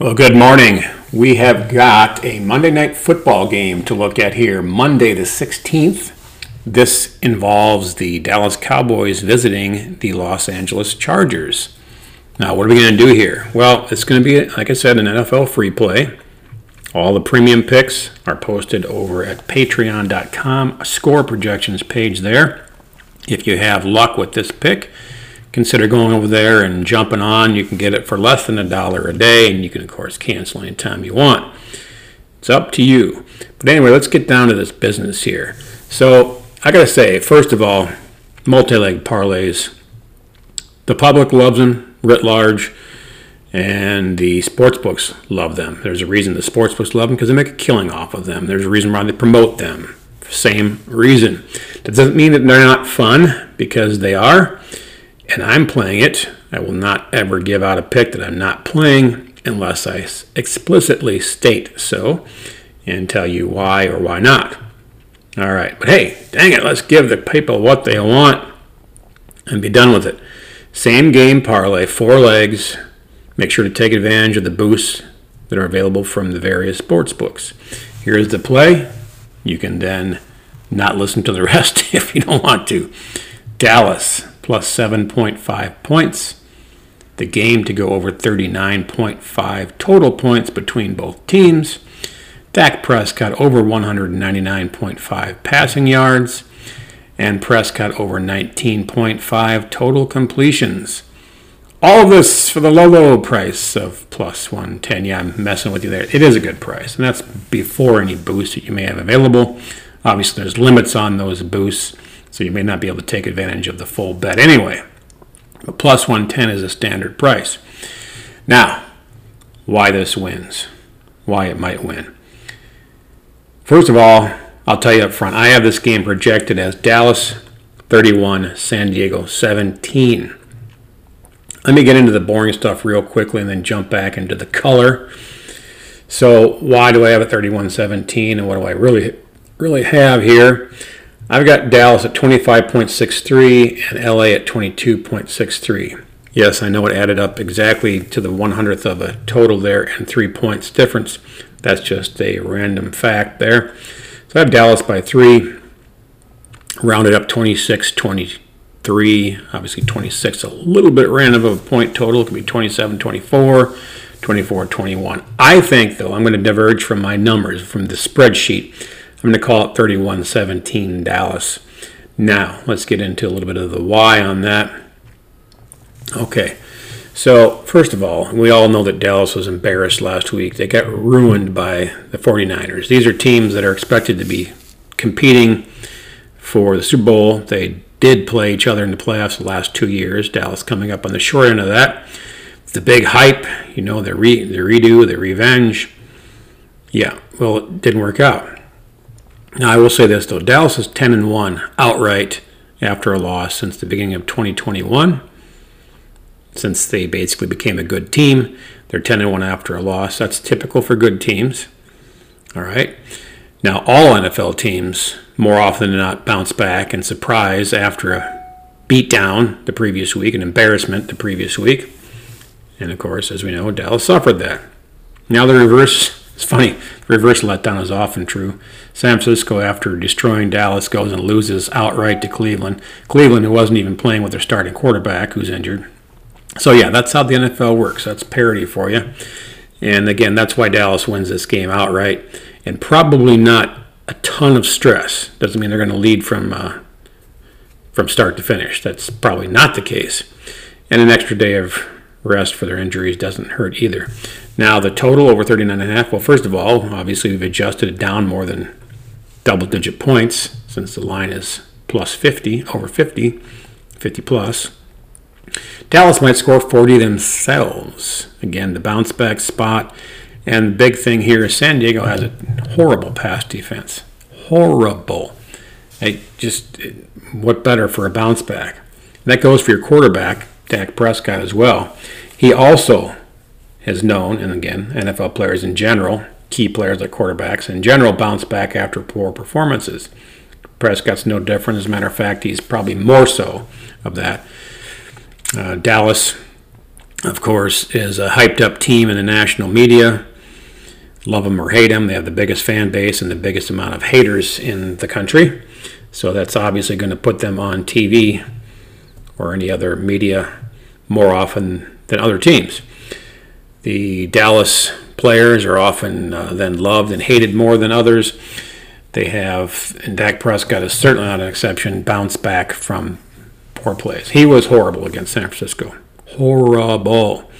Well, good morning. We have got a Monday Night Football game to look at here, Monday the 16th. This involves the Dallas Cowboys visiting the Los Angeles Chargers. Now, what are we going to do here? Well, it's going to be, like I said, an NFL free play. All the premium picks are posted over at patreon.com, score projections page there. If you have luck with this pick, consider going over there and jumping on. You can get it for less than $1 a day, and you can, of course, cancel any time you want. It's up to you. But anyway, let's get down to this business here. So I got to say, first of all, multi-leg parlays, the public loves them writ large, and the sportsbooks love them. There's a reason the sportsbooks love them, because they make a killing off of them. There's a reason why they promote them. Same reason. That doesn't mean that they're not fun, because they are. And I'm playing it. I will not ever give out a pick that I'm not playing unless I explicitly state so and tell you why or why not. All right, but hey, dang it, let's give the people what they want and be done with it. Same game parlay, 4 legs. Make sure to take advantage of the boosts that are available from the various sports books. Here's the play. You can then not listen to the rest if you don't want to. Dallas, plus 7.5 points. The game to go over 39.5 total points between both teams. Dak Prescott over 199.5 passing yards. And Prescott over 19.5 total completions. All of this for the low, low price of plus 110. Yeah, I'm messing with you there. It is a good price, and that's before any boosts that you may have available. Obviously, there's limits on those boosts, so you may not be able to take advantage of the full bet anyway. But plus 110 is a standard price. Now, why this wins, why it might win. First of all, I'll tell you up front, I have this game projected as Dallas 31, San Diego 17. Let me get into the boring stuff real quickly and then jump back into the color. So why do I have a 31-17 and what do I really have here? I've got Dallas at 25.63 and LA at 22.63. Yes, I know it added up exactly to the 100th of a total there and 3 points difference. That's just a random fact there. So I have Dallas by 3, rounded up 26-22. 3, obviously 26, a little bit random of a point total. It could be 27, 24, 24, 21. I think, though, I'm going to diverge from my numbers, from the spreadsheet. I'm going to call it 31-17 Dallas. Now, let's get into a little bit of the why on that. Okay, so first of all, we all know that Dallas was embarrassed last week. They got ruined by the 49ers. These are teams that are expected to be competing for the Super Bowl. They did play each other in the playoffs the last 2 years. Dallas coming up on the short end of that. It's the big hype, you know, the revenge. Yeah, well, it didn't work out. Now, I will say this, though. Dallas is 10-1 outright after a loss since the beginning of 2021. Since they basically became a good team, they're 10-1 after a loss. That's typical for good teams. All right. Now, all NFL teams, more often than not, bounce back and surprise after a beatdown the previous week, an embarrassment the previous week. And, of course, as we know, Dallas suffered that. Now the reverse, it's funny, the reverse letdown is often true. San Francisco, after destroying Dallas, goes and loses outright to Cleveland. Cleveland, who wasn't even playing with their starting quarterback, who's injured. So, yeah, that's how the NFL works. That's parity for you. And, again, that's why Dallas wins this game outright. And probably not a ton of stress. Doesn't mean they're going to lead from start to finish. That's probably not the case. And an extra day of rest for their injuries doesn't hurt either. Now the total over 39.5. Well, first of all, obviously we've adjusted it down more than double-digit points since the line is plus 50, over 50, 50 plus. Dallas might score 40 themselves. Again, the bounce-back spot. And the big thing here is San Diego has a horrible pass defense. Horrible. What better for a bounce back? And that goes for your quarterback, Dak Prescott, as well. He also has known, and again, NFL players in general, key players like quarterbacks in general, bounce back after poor performances. Prescott's no different. As a matter of fact, he's probably more so of that. Dallas of course, is a hyped-up team in the national media. Love them or hate them, they have the biggest fan base and the biggest amount of haters in the country. So that's obviously going to put them on TV or any other media more often than other teams. The Dallas players are often then loved and hated more than others. They have, and Dak Prescott is certainly not an exception, bounced back from poor plays. He was horrible against San Francisco. Horrible.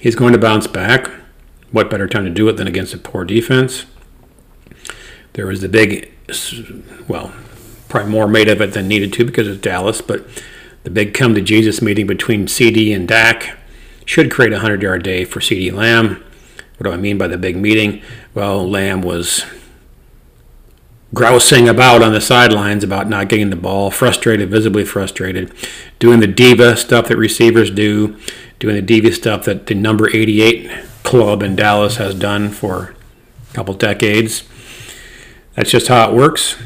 He's going to bounce back. What better time to do it than against a poor defense? There was the big, well, probably more made of it than needed to because it's Dallas, but the big come-to-Jesus meeting between CeeDee and Dak should create a 100-yard day for CeeDee Lamb. What do I mean by the big meeting? Well, Lamb was grousing about on the sidelines about not getting the ball, frustrated, visibly frustrated, doing the diva stuff that receivers do, doing the diva stuff that the number 88 club in Dallas has done for a couple decades. That's just how it works.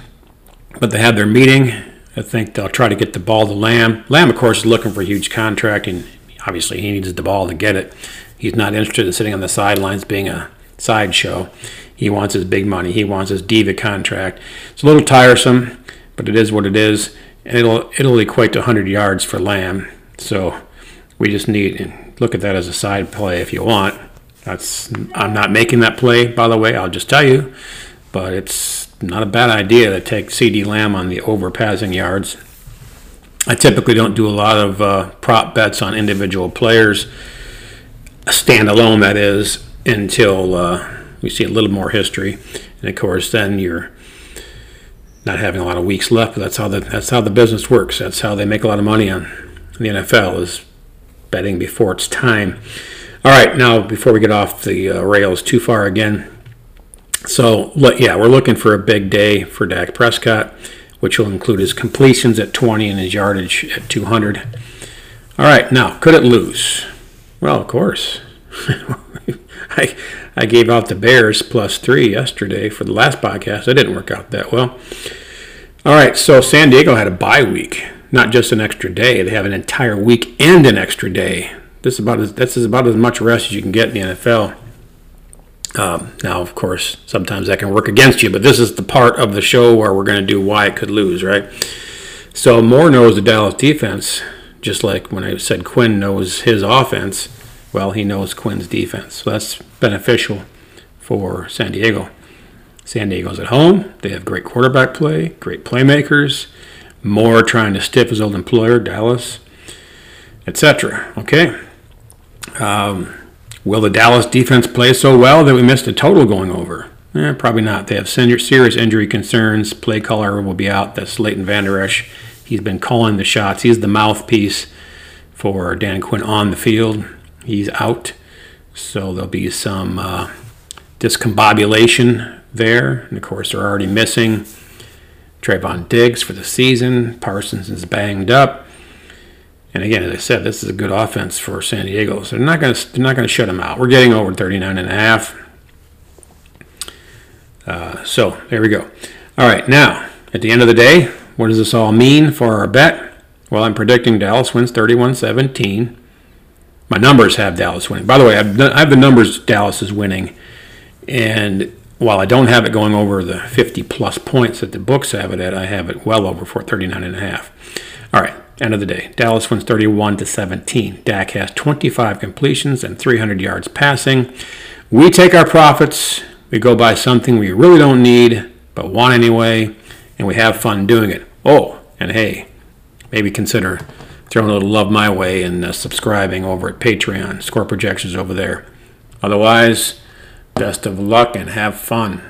But they had their meeting. I think they'll try to get the ball to Lamb. Lamb, of course, is looking for a huge contract, and obviously he needs the ball to get it. He's not interested in sitting on the sidelines being a sideshow. He wants his big money. He wants his diva contract. It's a little tiresome, but it is what it is, and it'll equate to 100 yards for Lamb. So we just need and look at that as a side play if you want. I'm not making that play, by the way. I'll just tell you, but it's not a bad idea to take CeeDee Lamb on the over passing yards. I typically don't do a lot of prop bets on individual players, standalone that is, until we see a little more history, and of course then you're not having a lot of weeks left. But that's how the business works. That's how they make a lot of money on the NFL, is betting before it's time. All right, now before we get off the rails too far again, so yeah, we're looking for a big day for Dak Prescott, which will include his completions at 20 and his yardage at 200. All right, now could it lose? Well, of course. I gave out the Bears +3 yesterday for the last podcast. It didn't work out that well. All right, so San Diego had a bye week, not just an extra day. They have an entire week and an extra day. This is about as much rest as you can get in the NFL. Now, of course, sometimes that can work against you, but this is the part of the show where we're going to do why it could lose, right? So Moore knows the Dallas defense, just like when I said Quinn knows his offense. Well, he knows Quinn's defense. So that's beneficial for San Diego. San Diego's at home. They have great quarterback play, great playmakers. Moore trying to stiff his old employer, Dallas, etc. Okay. Will the Dallas defense play so well that we missed a total going over? Probably not. They have serious injury concerns. Play caller will be out. That's Leighton Vander Esch. He's been calling the shots. He's the mouthpiece for Dan Quinn on the field. He's out, so there'll be some discombobulation there. And, of course, they're already missing Trayvon Diggs for the season. Parsons is banged up. And, again, as I said, this is a good offense for San Diego, so they're not going to shut him out. We're getting over 39.5. So there we go. All right, now, at the end of the day, what does this all mean for our bet? Well, I'm predicting Dallas wins 31-17. My numbers have Dallas winning. By the way, I have the numbers Dallas is winning. And while I don't have it going over the 50-plus points that the books have it at, I have it well over for 39.5. All right, end of the day. Dallas wins 31-17. Dak has 25 completions and 300 yards passing. We take our profits. We go buy something we really don't need but want anyway, and we have fun doing it. Oh, and hey, maybe consider throwing a little love my way and subscribing over at Patreon. Score projections over there. Otherwise, best of luck and have fun.